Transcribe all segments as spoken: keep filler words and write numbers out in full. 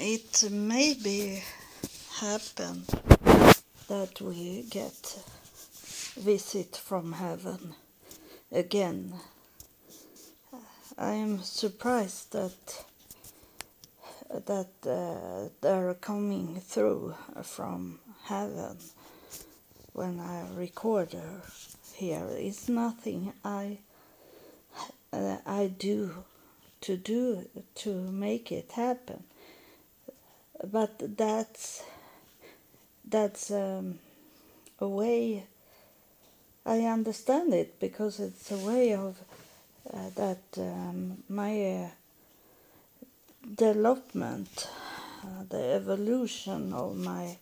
it maybe happen that we get visit from heaven again. I am surprised that that uh, they're coming through from heaven when I record here. It's nothing I uh, I do to do to make it happen, but that's that's um, a way. I understand it because it's a way of uh, that um, my uh, development, uh, the evolution of my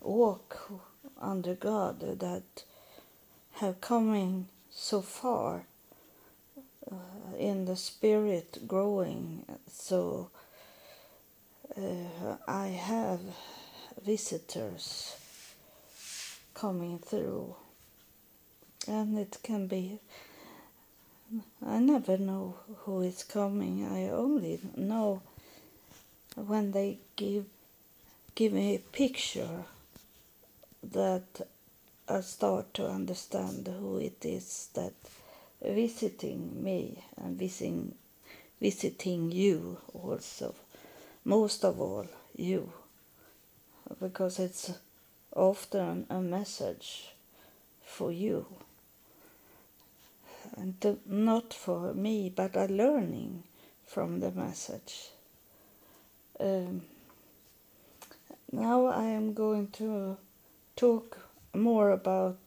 walk under God that have coming so far uh, in the spirit growing, so uh, I have visitors coming through. And it can be, I never know who is coming. I only know when they give give me a picture that I start to understand who it is that visiting me and visiting, visiting you also. Most of all, you. Because it's often a message for you. And to, not for me, but I'm learning from the message. Um, now I am going to talk more about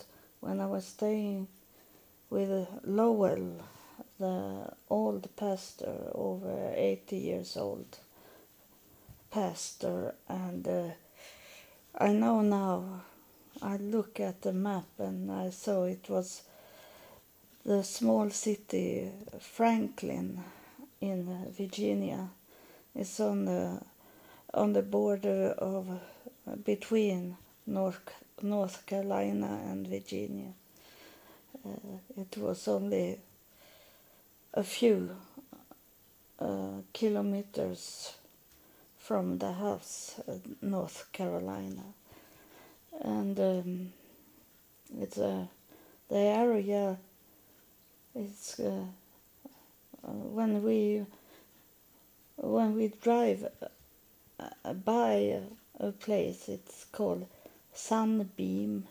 when I was staying with Lowell, the old pastor, over eighty years old pastor, and uh, I know now, I look at the map and I saw it was the small city Franklin in Virginia. It's on the on the border of between North North Carolina and Virginia. Uh, it was only a few uh, kilometers from the house, uh, North Carolina, and um, it's a uh, the area. It's uh, when we when we drive by a place. It's called Sunbeam.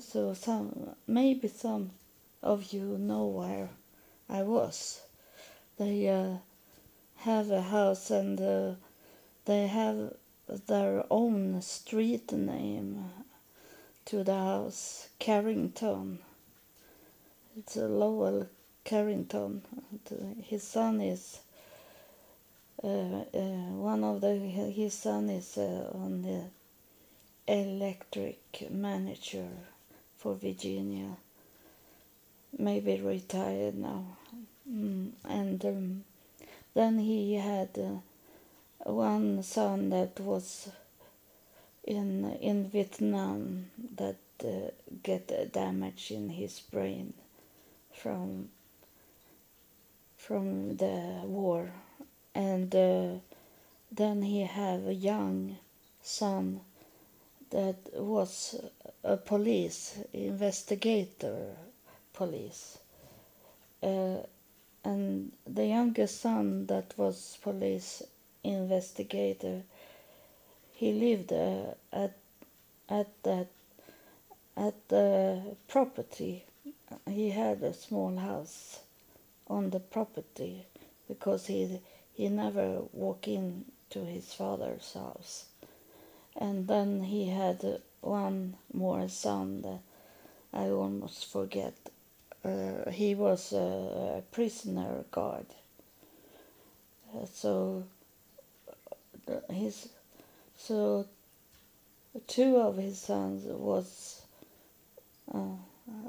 So some maybe some of you know where I was. They uh, have a house and uh, they have their own street name to the house, Carrington. It's Lowell Carrington. His son is uh, uh, one of the. His son is uh, on the electric manager for Virginia. Maybe retired now. Mm. And um, then he had uh, one son that was in in Vietnam that uh, get damage in his brain. From from the war, and uh, then he have a young son that was a police investigator, police, uh, and the youngest son that was police investigator. He lived uh, at at that at the property. He had a small house on the property because he he never walked in to his father's house. And then he had one more son that I almost forget. Uh, he was a prisoner guard. Uh, so his so two of his sons was. Uh,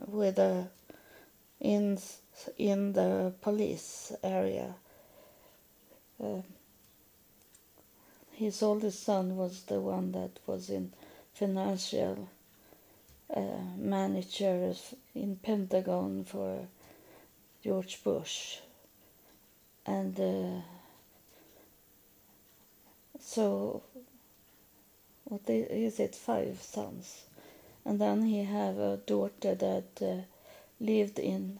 with a, in in the police area. Uh, his oldest son was the one that was in financial uh, manager in Pentagon for George Bush, and uh, So what is it, five sons, and then he have a daughter that uh, lived in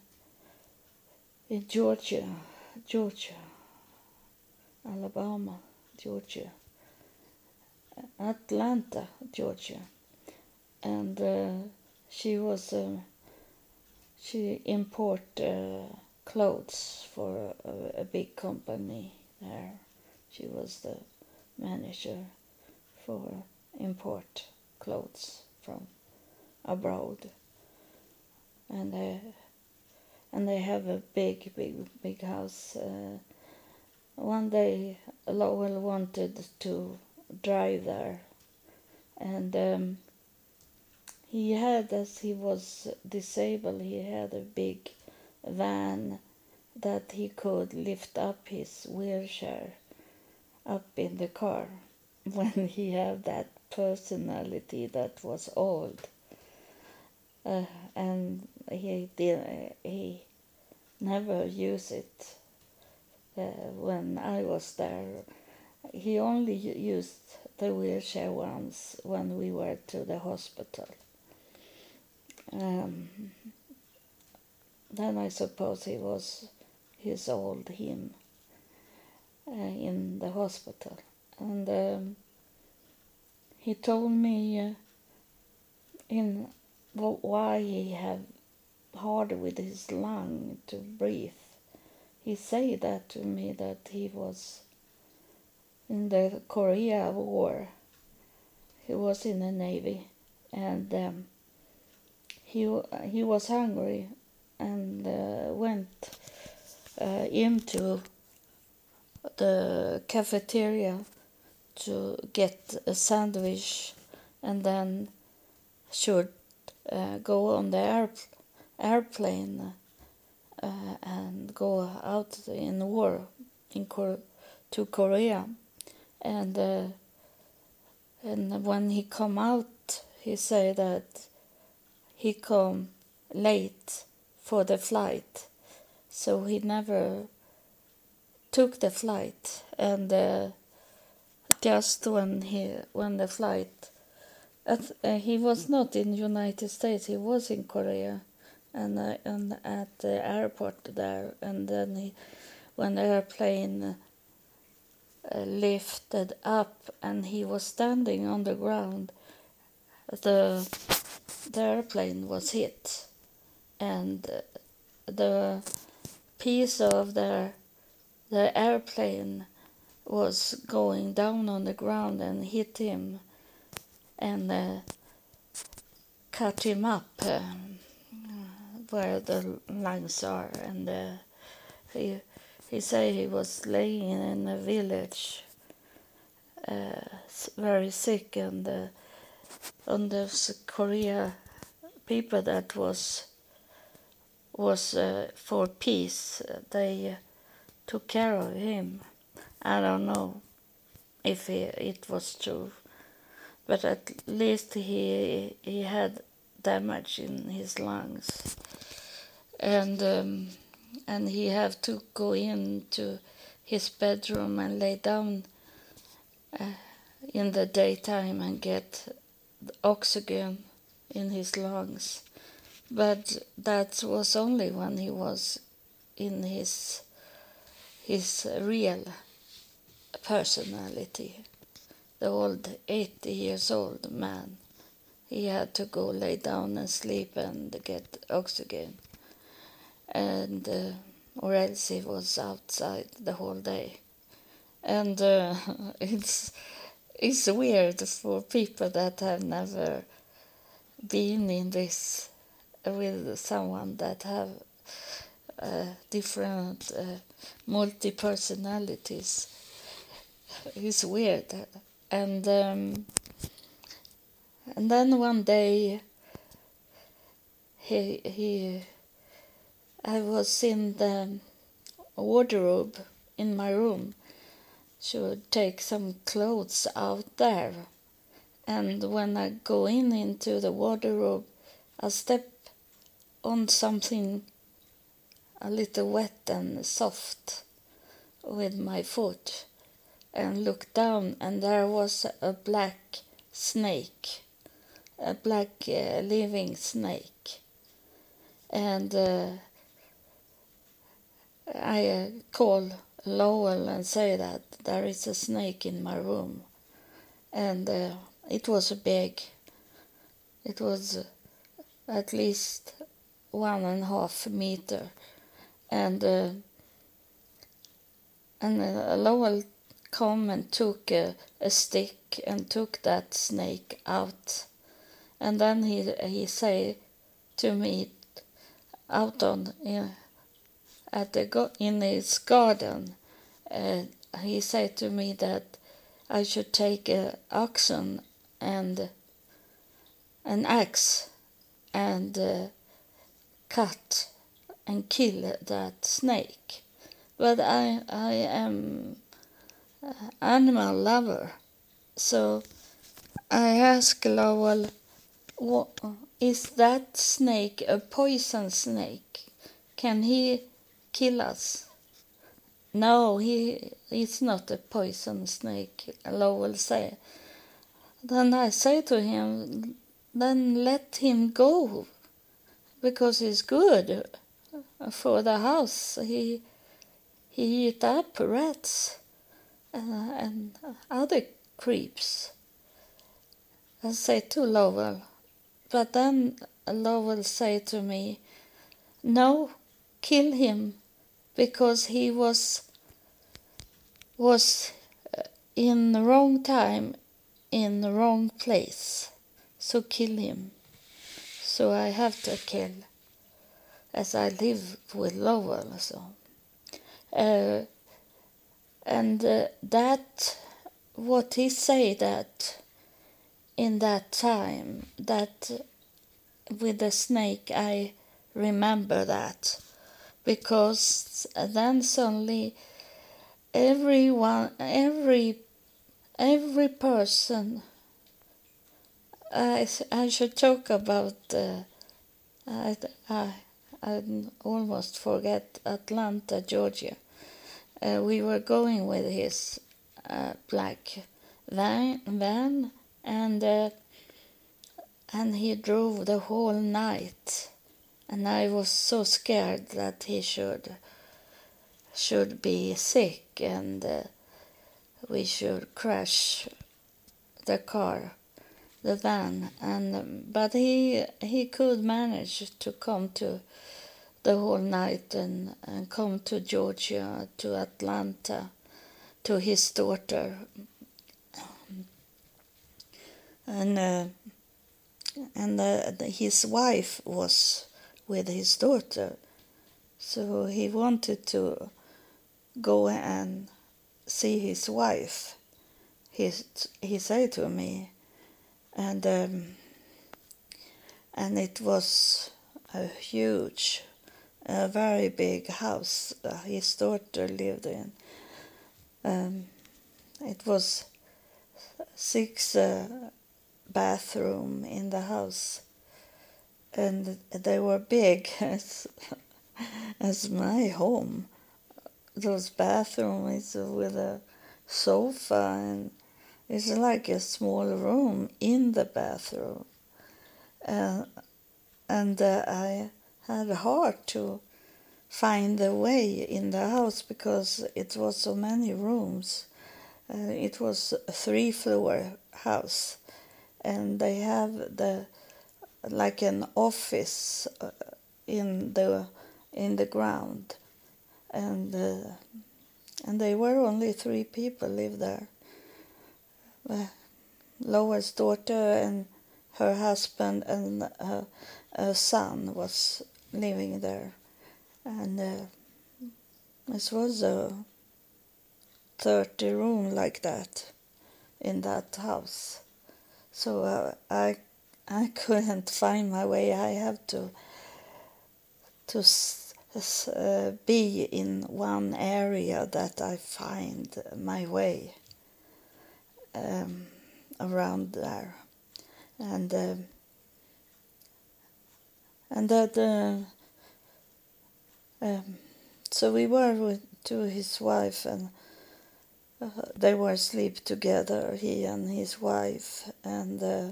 in Georgia, Georgia, Alabama, Georgia, Atlanta, Georgia, and uh, she was uh, she import uh, clothes for a, a big company there. She was the manager for import clothes from abroad, and they, and they have a big, big, big house. Uh, one day Lowell wanted to drive there, and um, he had, as he was disabled, he had a big van that he could lift up his wheelchair up in the car. When he had that personality that was old, uh, and he did, he never used it. Uh, when I was there, he only used the wheelchair once when we were to the hospital. Um, then I suppose he was his old him uh, in the hospital. And um, he told me uh, in why he had hard with his lung to breathe. He said that to me, that he was in the Korea War. He was in the Navy, and um, he he was hungry, and uh, went uh, into the cafeteria to get a sandwich, and then should uh, go on the air, airplane uh, and go out in war in Cor- to Korea. And uh, and when he come out, he say that he come late for the flight, so he never took the flight. And Uh, Just when he, when the flight, at, uh, he was not in United States. He was in Korea, and uh, and at the airport there. And then he, when the airplane uh, lifted up, and he was standing on the ground, the the airplane was hit, and the piece of the the airplane was going down on the ground and hit him and uh, cut him up uh, where the lungs are. And uh, he he said he was laying in a village, uh, very sick, and uh, on the Korea people that was was uh, for peace, they took care of him. I don't know if he, it was true, but at least he he had damage in his lungs, and um, and he had to go into his bedroom and lay down uh, in the daytime and get oxygen in his lungs. But that was only when he was in his his real personality, the old eighty years old man. He had to go lay down and sleep and get oxygen, and uh, or else he was outside the whole day. And uh, it's it's weird for people that have never been in this with someone that have uh, different uh, multi personalities. It's weird. And um, and then one day he he I was in the wardrobe in my room, should take some clothes out there, and when I go in into the wardrobe, I step on something a little wet and soft with my foot. and looked down, and there was a black snake, a black uh, living snake. And uh, I uh, call Lowell and say that there is a snake in my room. And uh, it was big. It was at least one and a half meter. And uh, and uh, Lowell come and took a, a stick and took that snake out. And then he he say to me, out on in, at the in his garden, uh, he said to me that I should take an oxen and an axe and uh, cut and kill that snake. But I I am an animal lover, so I asked Lowell, what, is that snake a poison snake? Can he kill us? No, he it's not a poison snake, Lowell say. Then I say to him, then let him go, because he's good for the house. He he eat up rats uh, and other creeps. I say to Lowell, but then Lowell say to me, no, kill him, because he was was in the wrong time, in the wrong place. So kill him. So I have to kill, as I live with Lowell. So, uh, and uh, that what he say that in that time, that with the snake, I remember that, because then suddenly everyone, every every person, I I should talk about. Uh, I I I almost forget Atlanta, Georgia. Uh, we were going with his uh, black van van. And uh, and he drove the whole night, and I was so scared that he should should be sick and uh, we should crash the car, the van. And um, but he he could manage to come to the whole night and, and come to Georgia, to Atlanta, to his daughter. And uh, and uh, his wife was with his daughter, so he wanted to go and see his wife. He he said to me, and um, and it was a huge, a very big house his daughter lived in. Um, it was six. Uh, bathroom in the house, and they were big as, as my home. Those bathrooms with a sofa, and it's like a small room in the bathroom. Uh, and uh, I had hard to find the way in the house, because it was so many rooms. Uh, it was a three-floor house. And they have the like an office in the in the ground, and uh, and they were only three people live there. Uh, Lowell's daughter and her husband and uh, her son was living there, and uh, this was a thirty room like that in that house. So uh, I, I couldn't find my way. I have to, to uh, be in one area that I find my way um, around there, and uh, and that uh, um, so we were with, to his wife, and uh, they were asleep together, he and his wife, and uh,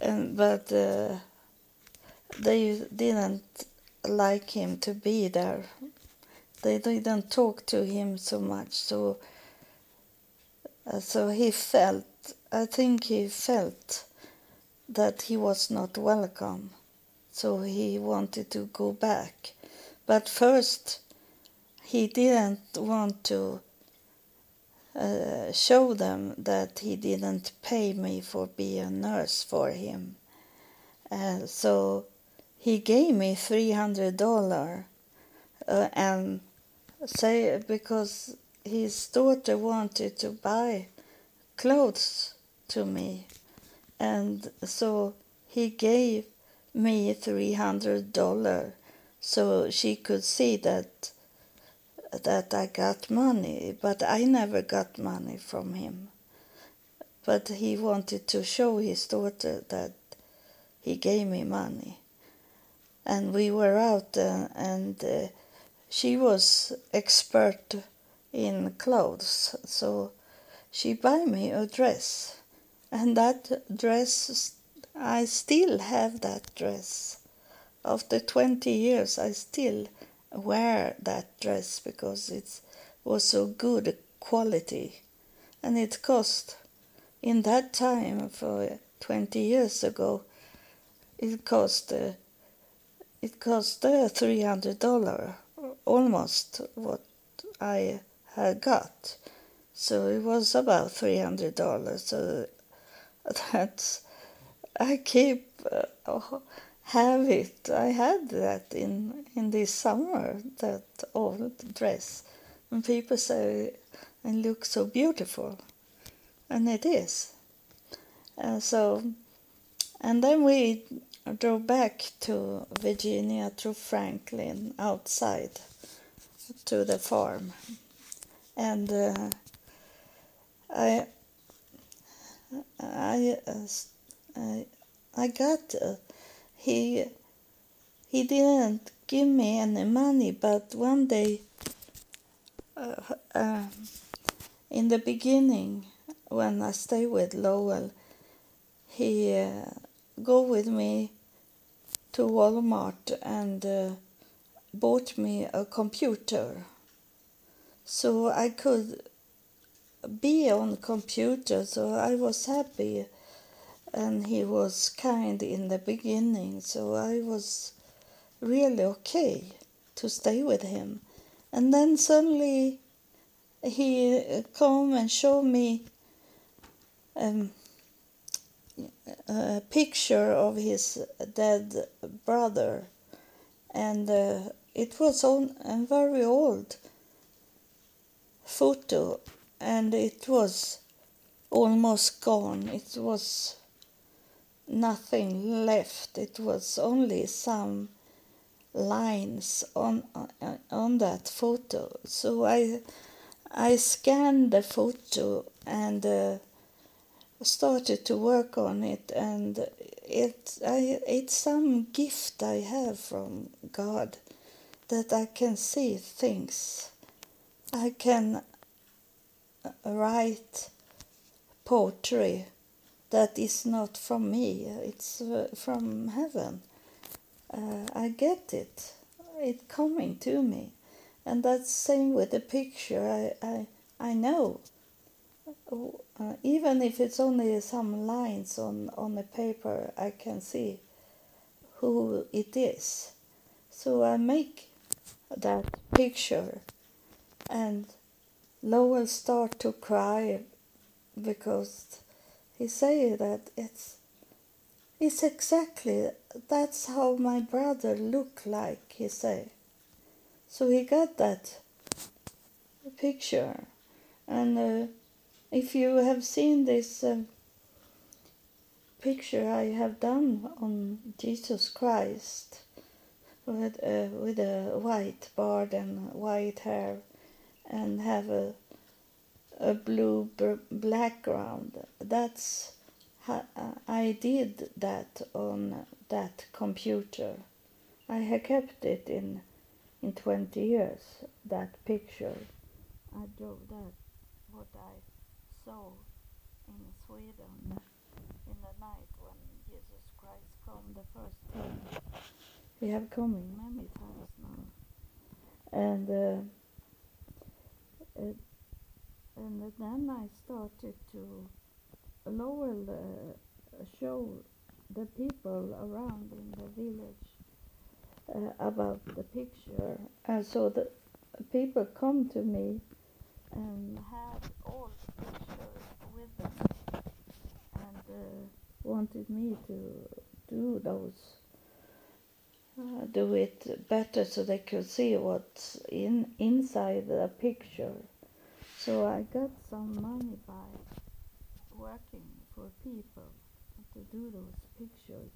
and but uh, they didn't like him to be there. They didn't talk to him so much, so uh, so he felt. I think he felt that he was not welcome, so he wanted to go back. But first, he didn't want to uh, show them that he didn't pay me for being a nurse for him. Uh, so he gave me three hundred dollars, uh, and say because his daughter wanted to buy clothes to me, and so he gave me three hundred dollars, so she could see that that I got money, but I never got money from him. But he wanted to show his daughter that he gave me money. And we were out, uh, and uh, she was expert in clothes, so she buy me a dress. And that dress, I still have that dress. After twenty years, I still wear that dress because it was so good quality. And it cost, in that time, for twenty years ago, it cost uh, it cost uh, three hundred dollars, almost what I had got. So it was about three hundred dollars. So that's, I keep uh, oh, have it. I had that in in this summer, that old dress, and people say I look so beautiful, and it is. And so, and then we drove back to Virginia through Franklin outside to the farm, and uh, I I. Uh, I I got uh, he he didn't give me any money, but one day uh, uh, in the beginning when I stayed with Lowell, he uh, go with me to Walmart and uh, bought me a computer, so I could be on computer. So I was happy. And he was kind in the beginning, so I was really okay to stay with him. And then suddenly he come and show me um, a picture of his dead brother, and uh, it was on a very old photo, and it was almost gone. It was nothing left. It was only some lines on on that photo. So I I scanned the photo and uh, started to work on it. And it I, it's some gift I have from God, that I can see things. I can write poetry that is not from me, it's uh, from heaven. Uh, I get it, it coming to me. And that's same with the picture. I, I, I know, uh, even if it's only some lines on, on the paper, I can see who it is. So I make that picture, and Lowell start to cry because he say that it's it's exactly that's how my brother looked like, he say. So he got that picture. And uh, if you have seen this uh, picture I have done on Jesus Christ with uh, with a white beard and white hair, and have a a blue background. That's how I did that on that computer. I have kept it in in twenty years, that picture, I drove that, what I saw in Sweden in the night when Jesus Christ came the first time. We have come in many times now. And, uh, it, and then I started to Lowell uh, show the people around in the village uh, about the picture. And so the people come to me and had all pictures with them and uh, wanted me to do those, uh, do it better so they could see what's in inside the picture. So I got some money by working for people to do those pictures,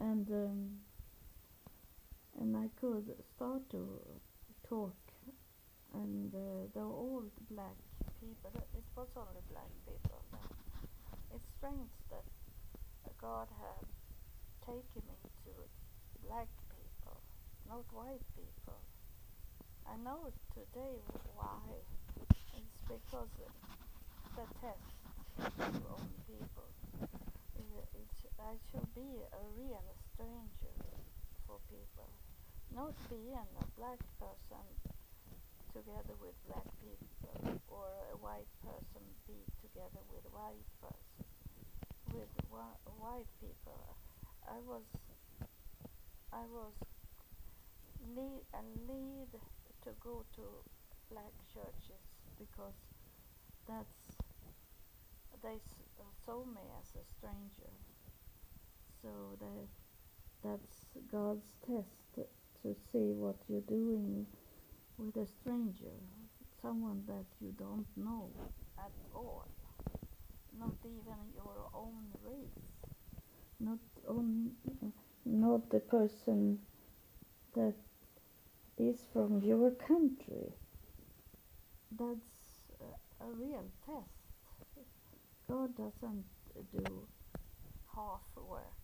and um, and I could start to talk, and uh, the old black people, it was only black people then. It's strange that God had taken me to black people, not white people. I know today why. It's because the test of own people. It's, I should be a real stranger for people, not being a black person together with black people, or a white person be together with white person, with whi white people. I was, I was lead and lead to go to black churches because that's they s saw me as a stranger. So they, that's God's test to see what you're doing with a stranger, someone that you don't know at all, not even your own race, not on, not the person that is from your country. That's a, a real test. God doesn't do half work,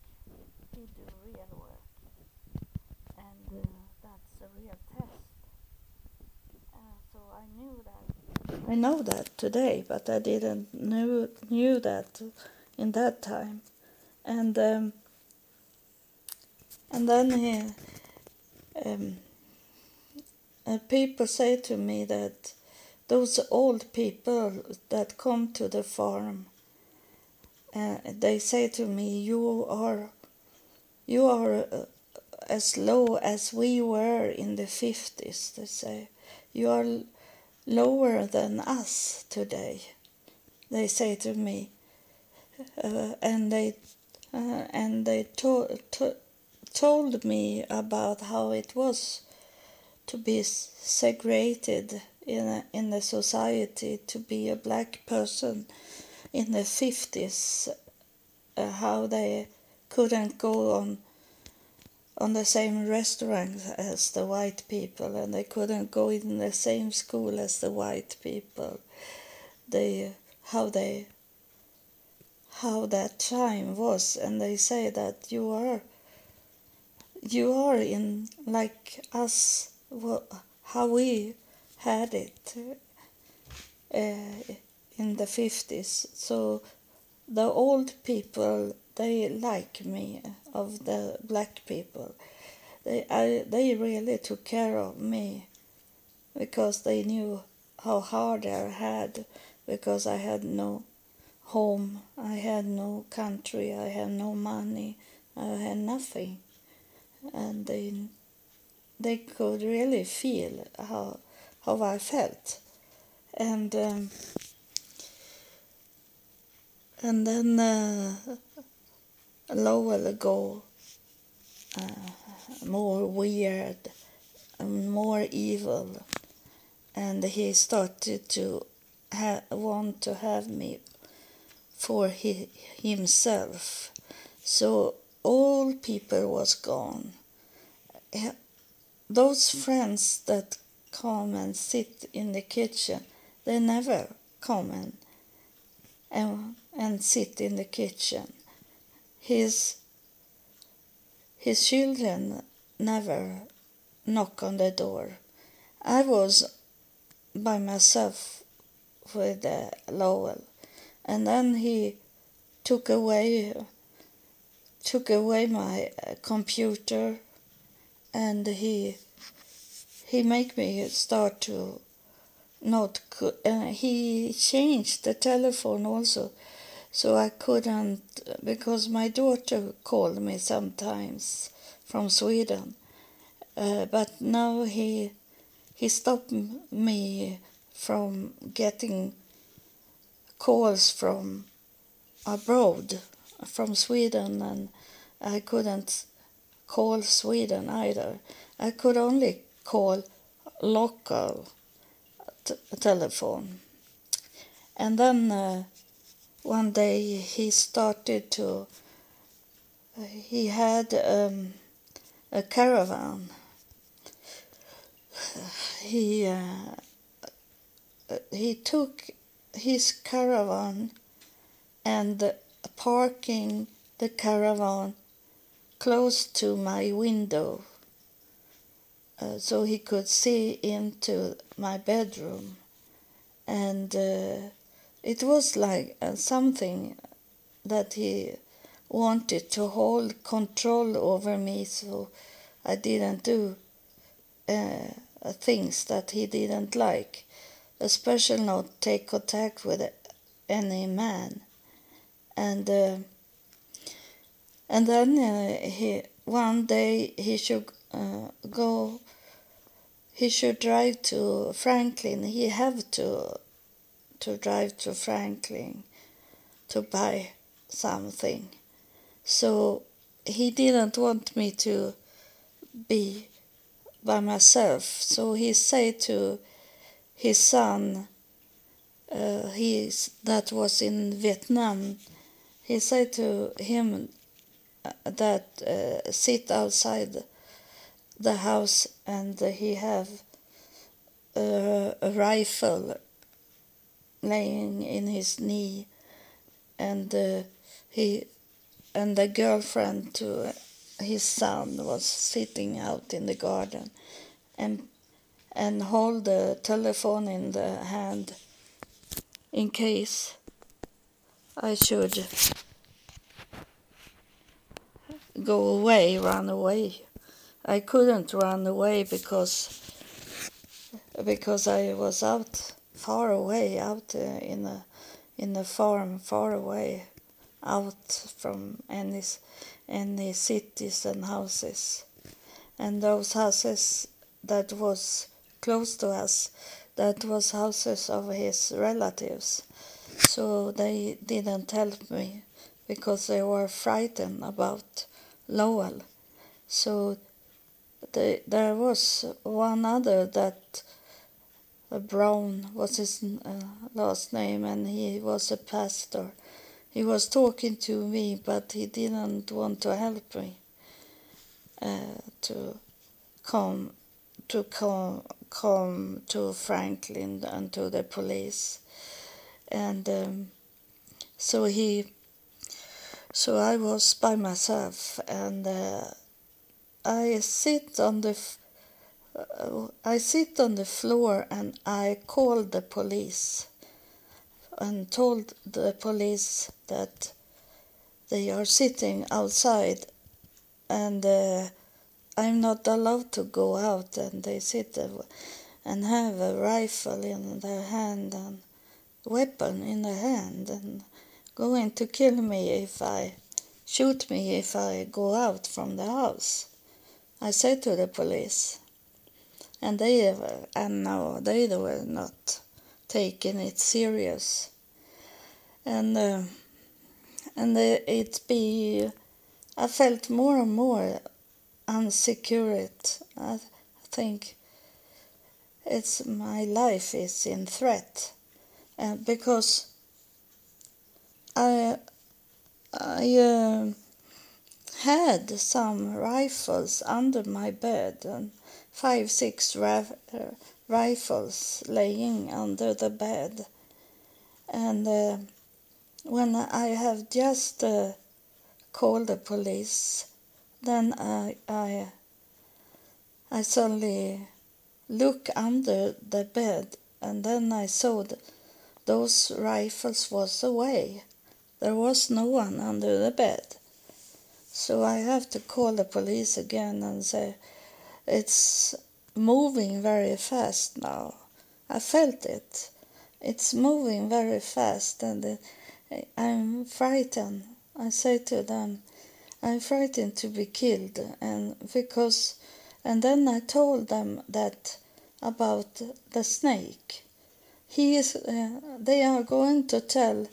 He do real work, and uh, that's a real test. So I knew that. I know that today, but I didn't knew knew that in that time, and um, and then he, um, uh, people say to me that those old people that come to the farm, uh, they say to me, "You are, you are uh, as low as we were in the fifties." They say. You are lower than us today, they say to me, uh, and they uh, and they to to told me about how it was to be segregated in a, in the society, to be a black person in the fifties, uh, how they couldn't go on. on the same restaurant as the white people, and they couldn't go in the same school as the white people. They how they how that time was, and they say that you are you are in like us, how we had it uh, in the fifties. So the old people, they like me, of the black people. They I, they really took care of me because they knew how hard I had, because I had no home, I had no country, I had no money, I had nothing. And they they could really feel how how I felt. And um, and then uh, Lowell go uh, more weird and more evil, and he started to ha want to have me for he himself. So all people was gone. Those friends that come and sit in the kitchen, they never come and and, and sit in the kitchen. His, his children never knock on the door. I was by myself with uh, Lowell, and then he took away took away my uh, computer, and he he made me start to not co- uh, he changed the telephone also, so I couldn't, because my daughter called me sometimes from Sweden, uh, but now he he stopped me from getting calls from abroad, from Sweden, and I couldn't call Sweden either. I could only call local t- telephone. And then uh, one day he started to, uh, he had um, a caravan. He uh, he took his caravan and parking the caravan close to my window, uh, so he could see into my bedroom, and uh, it was like uh, something that he wanted to hold control over me, so I didn't do uh, things that he didn't like, especially not take contact with any man. And uh, and then uh, he one day he should uh, go. He should drive to Franklin. He have to to drive to Franklin to buy something. So he didn't want me to be by myself. So he said to his son, uh, he that was in Vietnam. He said to him that uh, sit outside the house, and he have a, a rifle laying in his knee, and uh, he and the girlfriend to his son was sitting out in the garden, and and hold the telephone in the hand in case I should go away, run away. I couldn't run away because because I was out far away, out in a in a farm, far away, out from any any cities and houses, and those houses that was close to us, that was houses of his relatives. So they didn't help me because they were frightened about Lowell. So they, there was one other that uh, Brown was his uh, last name, and he was a pastor. He was talking to me, but he didn't want to help me uh, to come to come, come to Franklin and to the police. And um, so he, so I was by myself, and uh, I sit on the, f- uh, I sit on the floor, and I called the police, and told the police that they are sitting outside, and uh, I'm not allowed to go out, and they sit there and have a rifle in their hand and weapon in the hand, and going to kill me if I shoot me if I go out from the house. I said to the police, and they were, and no, they were not taking it serious, and uh, and it be I felt more and more insecure. I think it's my life is in threat. Uh, because I I uh, had some rifles under my bed, and five six raf- uh, rifles laying under the bed, and uh, when I have just uh, called the police, then I I I suddenly look under the bed, and then I saw th- those rifles was away. There was no one under the bed. So I have to call the police again and say, it's moving very fast now. I felt it. It's moving very fast and it, I'm frightened. I say to them, I'm frightened to be killed. And because, and then I told them that about the snake. He is. Uh, they are going to tell,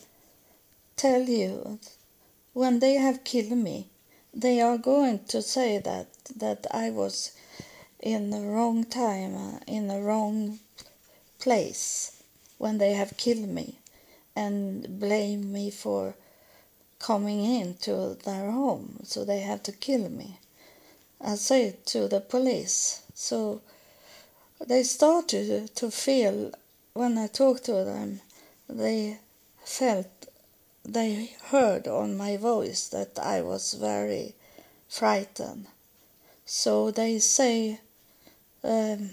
tell you when they have killed me. They are going to say that, that I was in the wrong time, in the wrong place when they have killed me, and blame me for coming into their home, so they have to kill me. I say to the police. So they started to feel, when I talked to them, they felt, they heard on my voice that I was very frightened. So they say, um,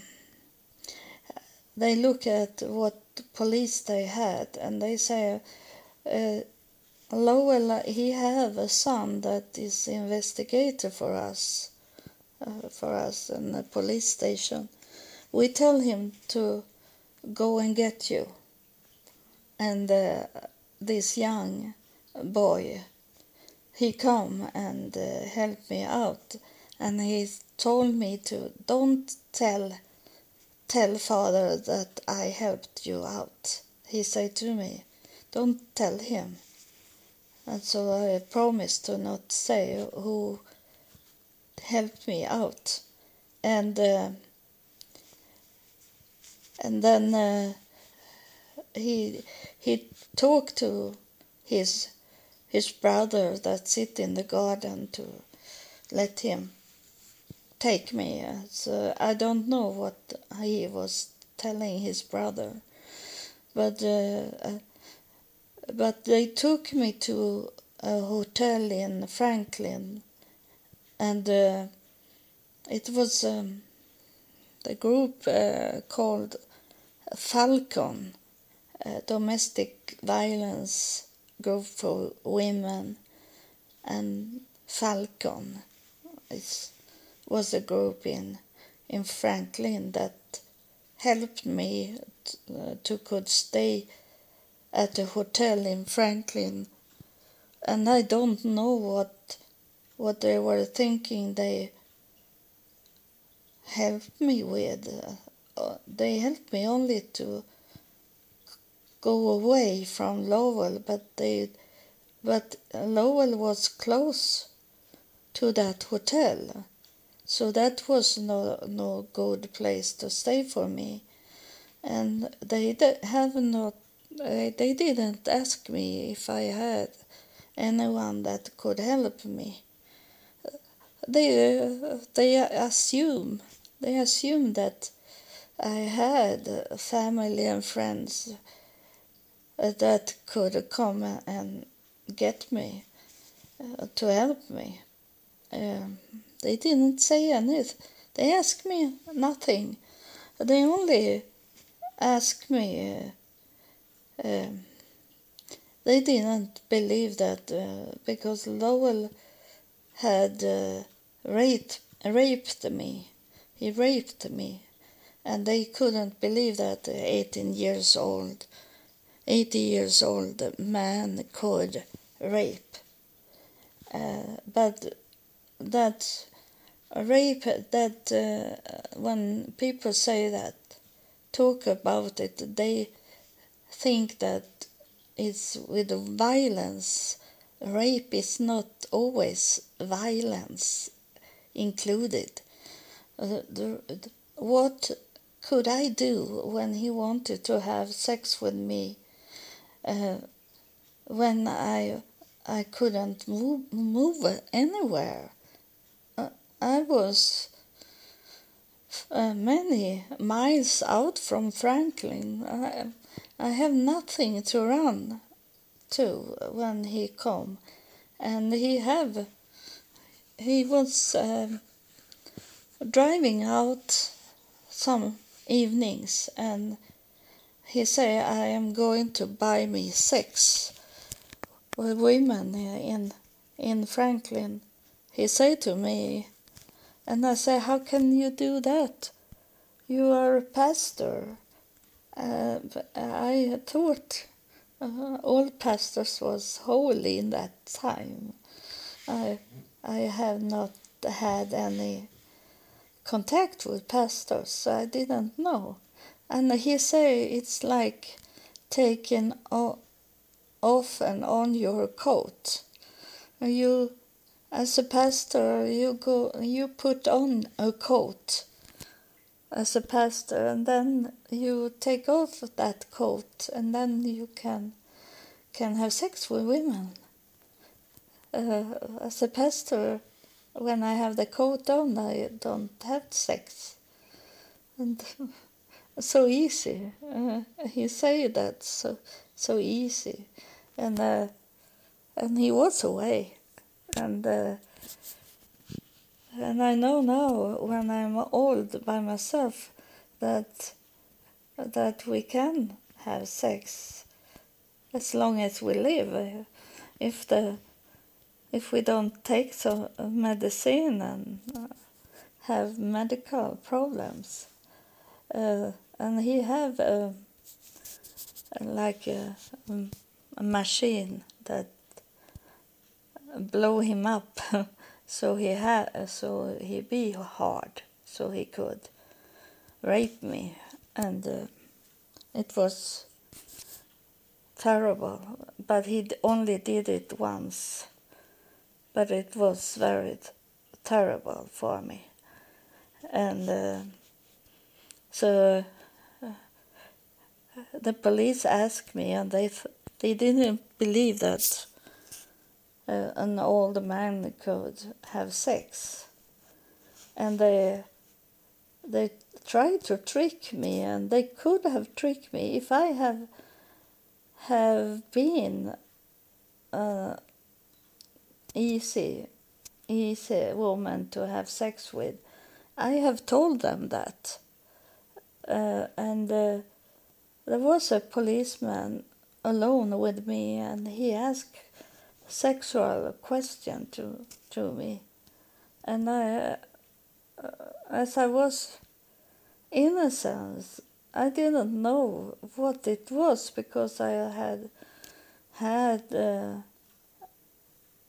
they look at what police they had, and they say, uh, Lowell, he have a son that is investigator for us, uh, for us in the police station. We tell him to go and get you. And Uh, this young boy, he come and uh, helped me out, and he told me to don't tell tell father that I helped you out. He said to me, don't tell him. And so I promised to not say who helped me out. And uh, and then uh, he he talk to his his brother that sit in the garden to let him take me. So I don't know what he was telling his brother, but uh, but they took me to a hotel in Franklin, and uh, it was um, the group uh, called Falcon. Uh, domestic violence group for women, and Falcon is, was a group in in Franklin that helped me t- uh, to could stay at a hotel in Franklin, and I don't know what what they were thinking. They helped me with. Uh, they helped me only to go away from Lowell, but they, but Lowell was close to that hotel, so that was no no good place to stay for me, and they de- have not, uh, they didn't ask me if I had anyone that could help me. They uh, they assume they assume that I had family and friends that could come and get me, uh, to help me. Um, they didn't say anything. They asked me nothing. They only asked me. Uh, um, they didn't believe that uh, because Lowell had uh, raped raped me. He raped me, and they couldn't believe that an eighteen years old. eighty years old man could rape, uh, but that rape, that uh, when people say that, talk about it, they think that it's with violence. Rape is not always violence included. Uh, the, the, what could I do when he wanted to have sex with me? Uh, when I I couldn't move, move anywhere, uh, I was uh, many miles out from Franklin. I, I have nothing to run to when he come, and he have he was uh, driving out some evenings, and he said, I am going to buy me six women in in Franklin, he said to me. And I said, how can you do that? You are a pastor. Uh, I thought uh, all pastors was holy in that time. I I have not had any contact with pastors, so I didn't know. And he say it's like taking o- off and on your coat. You, as a pastor, you go, you put on a coat as a pastor, and then you take off that coat, and then you can can have sex with women. Uh, as a pastor, when I have the coat on, I don't have sex. And so easy. Uh, he said that so so easy, and uh, and he was away, and uh, and I know now when I'm old by myself that that we can have sex as long as we live, if the if we don't take so medicine and have medical problems. Uh, and he have a, like a, a machine that blow him up, so he had so he be hard, so he could rape me, and uh, it was terrible. But he only did it once, but it was very terrible for me, and. Uh, So uh, the police asked me, and they th- they didn't believe that uh, an old man could have sex, and they they tried to trick me, and they could have tricked me if I have have been uh, easy easy woman to have sex with. I have told them that. Uh, and uh, there was a policeman alone with me, and he asked sexual question to to me, and I, uh, as I was innocent, I didn't know what it was, because I had had uh,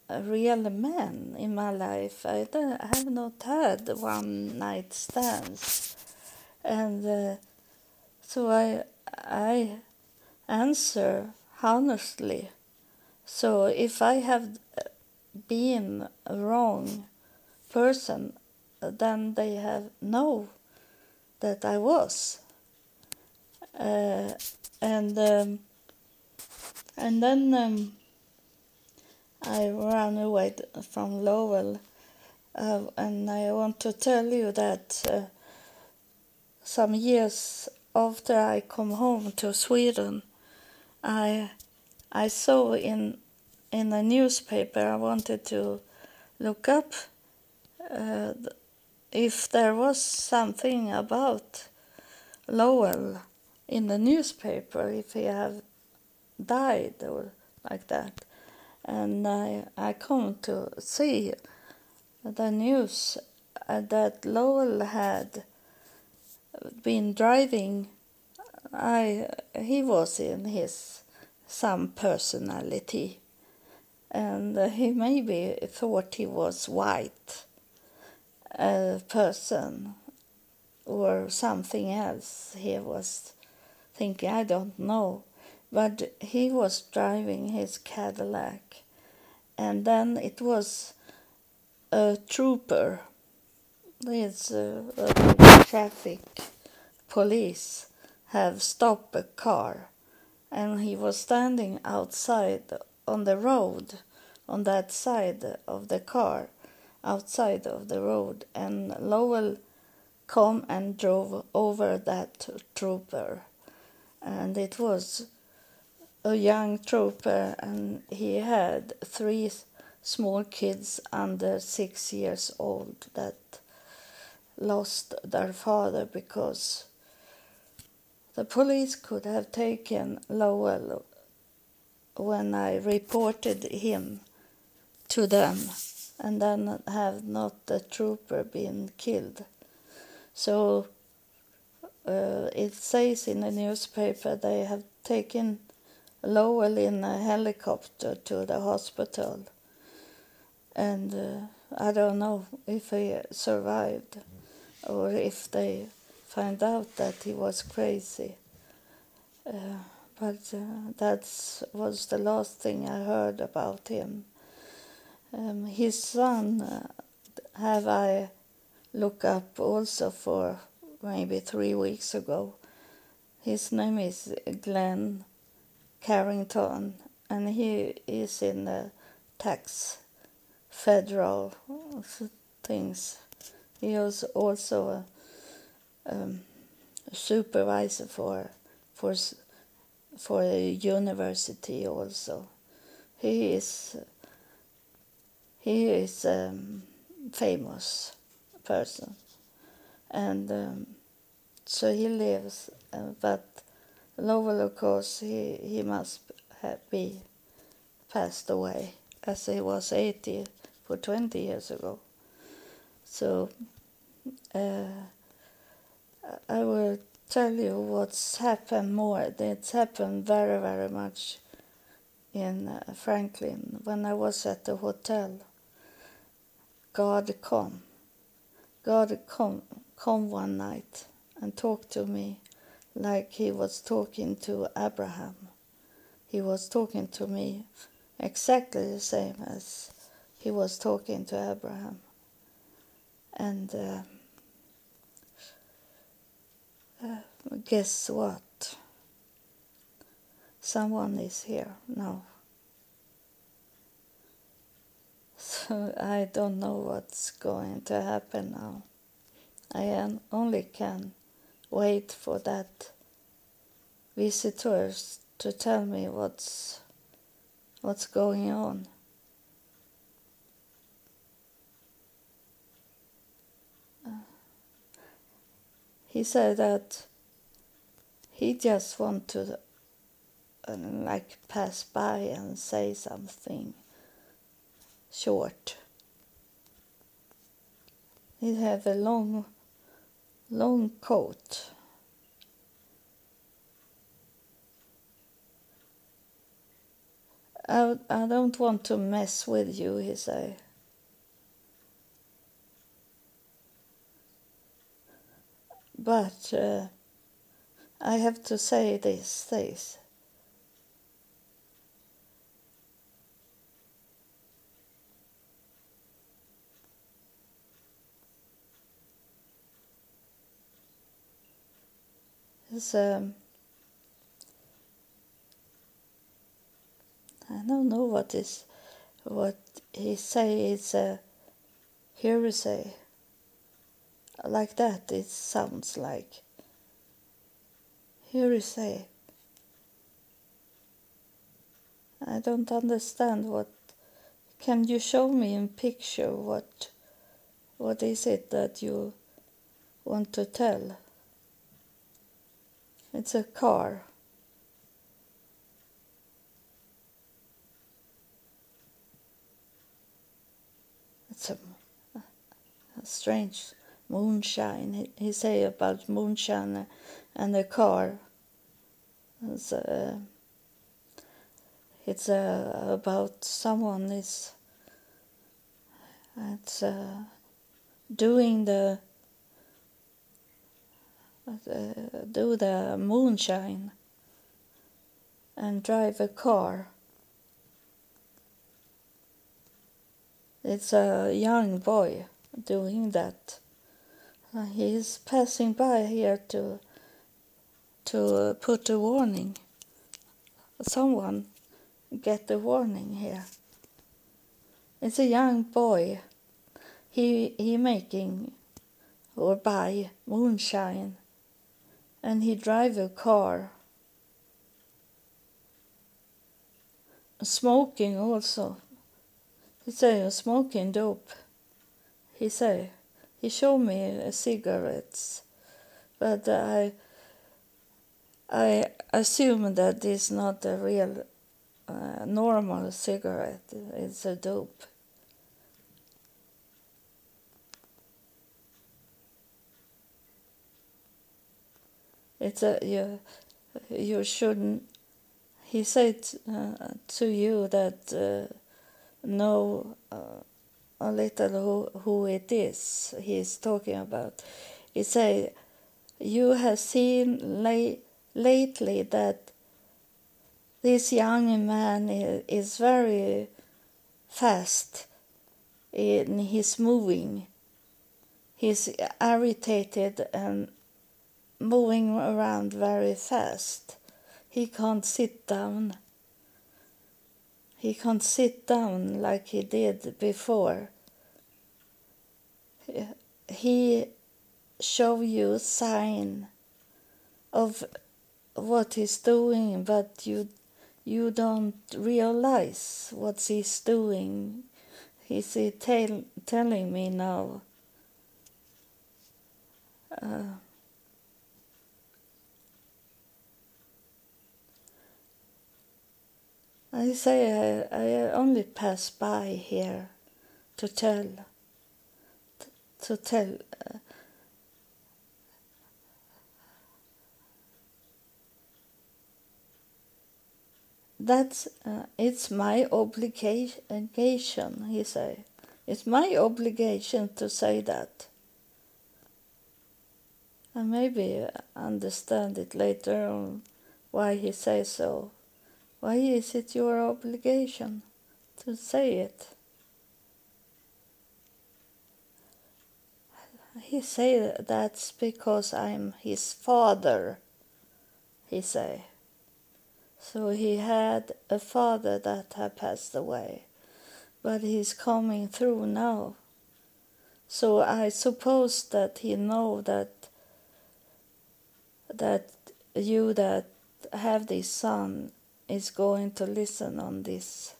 a real man in my life. I, don't, I have not had one night stands. And uh, so I I answer honestly. So if I have been a wrong person, then they have know that I was. Uh, and um, and then um, I ran away from Lowell, uh, and I want to tell you that. Uh, Some years after I come home to Sweden, I I saw in in a newspaper. I wanted to look up uh, if there was something about Lowell in the newspaper, if he have died or like that. And I I come to see the news that Lowell had been driving. I he was in his some personality, and he maybe thought he was white uh, person or something else. He was thinking, I don't know, but he was driving his Cadillac, and then it was a trooper. These uh, uh, traffic police have stopped a car, and he was standing outside on the road, on that side of the car, outside of the road, and Lowell come and drove over that trooper, and it was a young trooper, and he had three small kids under six years old that lost their father because The police could have taken Lowell when I reported him to them, and then have not the trooper been killed. So uh, it says in the newspaper they have taken Lowell in a helicopter to the hospital, and uh, I don't know if he survived or if they find out that he was crazy. Uh, but uh, that was the last thing I heard about him. Um, his son uh, have I looked up also for maybe three weeks ago. His name is Glenn Carrington, and he is in the tax federal things. He was also a um, supervisor for for for a university also. He is. He is a um, famous person, and um, so he lives, uh, but Lowell, of course, he, he must have be passed away, as he was eighty for twenty years ago. So uh, I will tell you what's happened more. It's happened very, very much in uh, Franklin. When I was at the hotel, God come. God come, come one night and talked to me like he was talking to Abraham. He was talking to me exactly the same as he was talking to Abraham. And uh, uh, guess what? Someone is here now. So I don't know what's going to happen now. I am only can wait for that visitors to tell me what's what's going on. Uh, he said that he just want to uh, like pass by and say something short. He have a long, long coat. I, I don't want to mess with you, he say. But uh, I have to say this, this. Um, I don't know what is what he say. It's a hearsay. Like that, it sounds like hearsay. I don't understand what. Can you show me in picture what what is it that you want to tell? It's a car. It's a, a strange moonshine. He, he say about moonshine and a car. It's a, it's a, about someone is. It's a, doing the. Uh, do the moonshine and drive a car. It's a young boy doing that. Uh, he's passing by here to to uh, put a warning. Someone get a warning here. It's a young boy. He he making or buy moonshine. And he drive a car, smoking also. He say smoking dope. He say he show me uh, cigarettes, but I I assume that it's not a real uh, normal cigarette, it's a dope. It's a, you, you shouldn't, he said uh, to you that uh, know uh, a little who, who it is he is talking about. He said, you have seen late, lately that this young man is very fast in his moving. He's irritated and moving around very fast. He can't sit down. He can't sit down like he did before. He show you sign of what he's doing, but you you don't realize what he's doing. He's he tell, telling me now. Uh, I say I, I only pass by here to tell, t- to tell. Uh, That's uh, it's my obligation, he say. It's my obligation to say that. And maybe understand it later on why he says so. Why is it your obligation to say it? He say that's because I'm his father, he say. So he had a father that had passed away, but he's coming through now. So I suppose that he know that that you that have this son is going to listen on this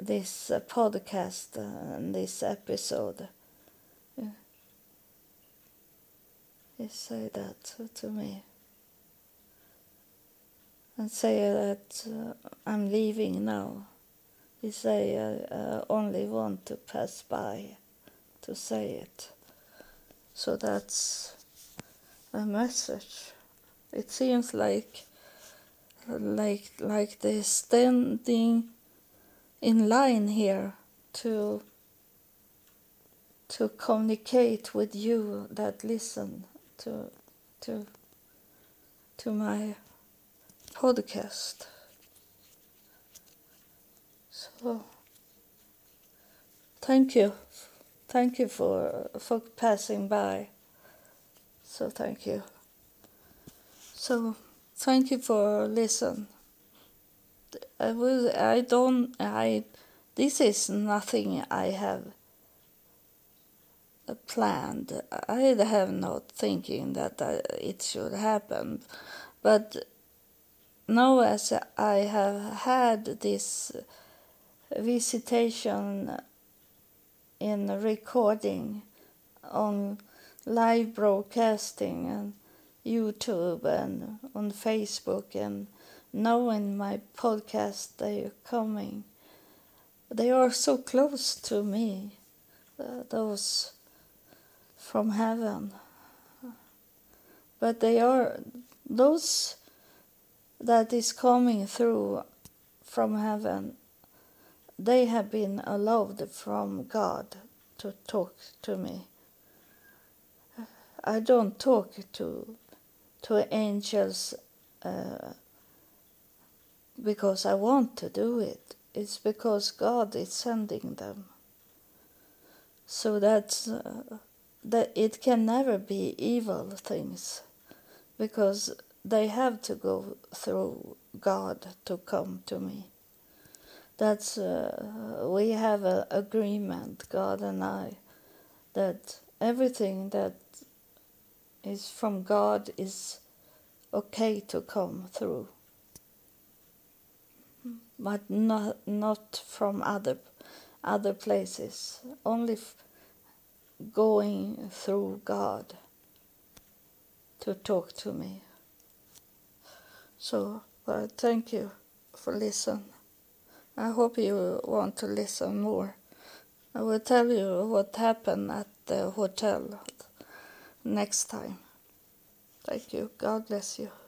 this podcast and this episode. Yeah. He say that to me. And say that uh, I'm leaving now. He say I uh, only want to pass by to say it. So that's a message. It seems like like like they're standing in line here to to communicate with you that listen to to to my podcast. So thank you thank you for for passing by. So thank you so thank you for listen. I will I don't I this is nothing I have planned. I have not thinking that I, it should happen, but now as I have had this visitation in recording on live broadcasting and YouTube and on Facebook, and now in my podcast they are coming. They are so close to me, uh, those from heaven. But they are those that is coming through from heaven. They have been allowed from God to talk to me. I don't talk to to angels uh, because I want to do it. It's because God is sending them. So that's uh, that it can never be evil things, because they have to go through God to come to me. That's uh, we have an agreement, God and I, that everything that is from God is okay to come through, but not not from other other places. Only f- going through God. to talk to me. So uh, thank you for listening. I hope you want to listen more. I will tell you what happened at the hotel next time. Thank you. God bless you.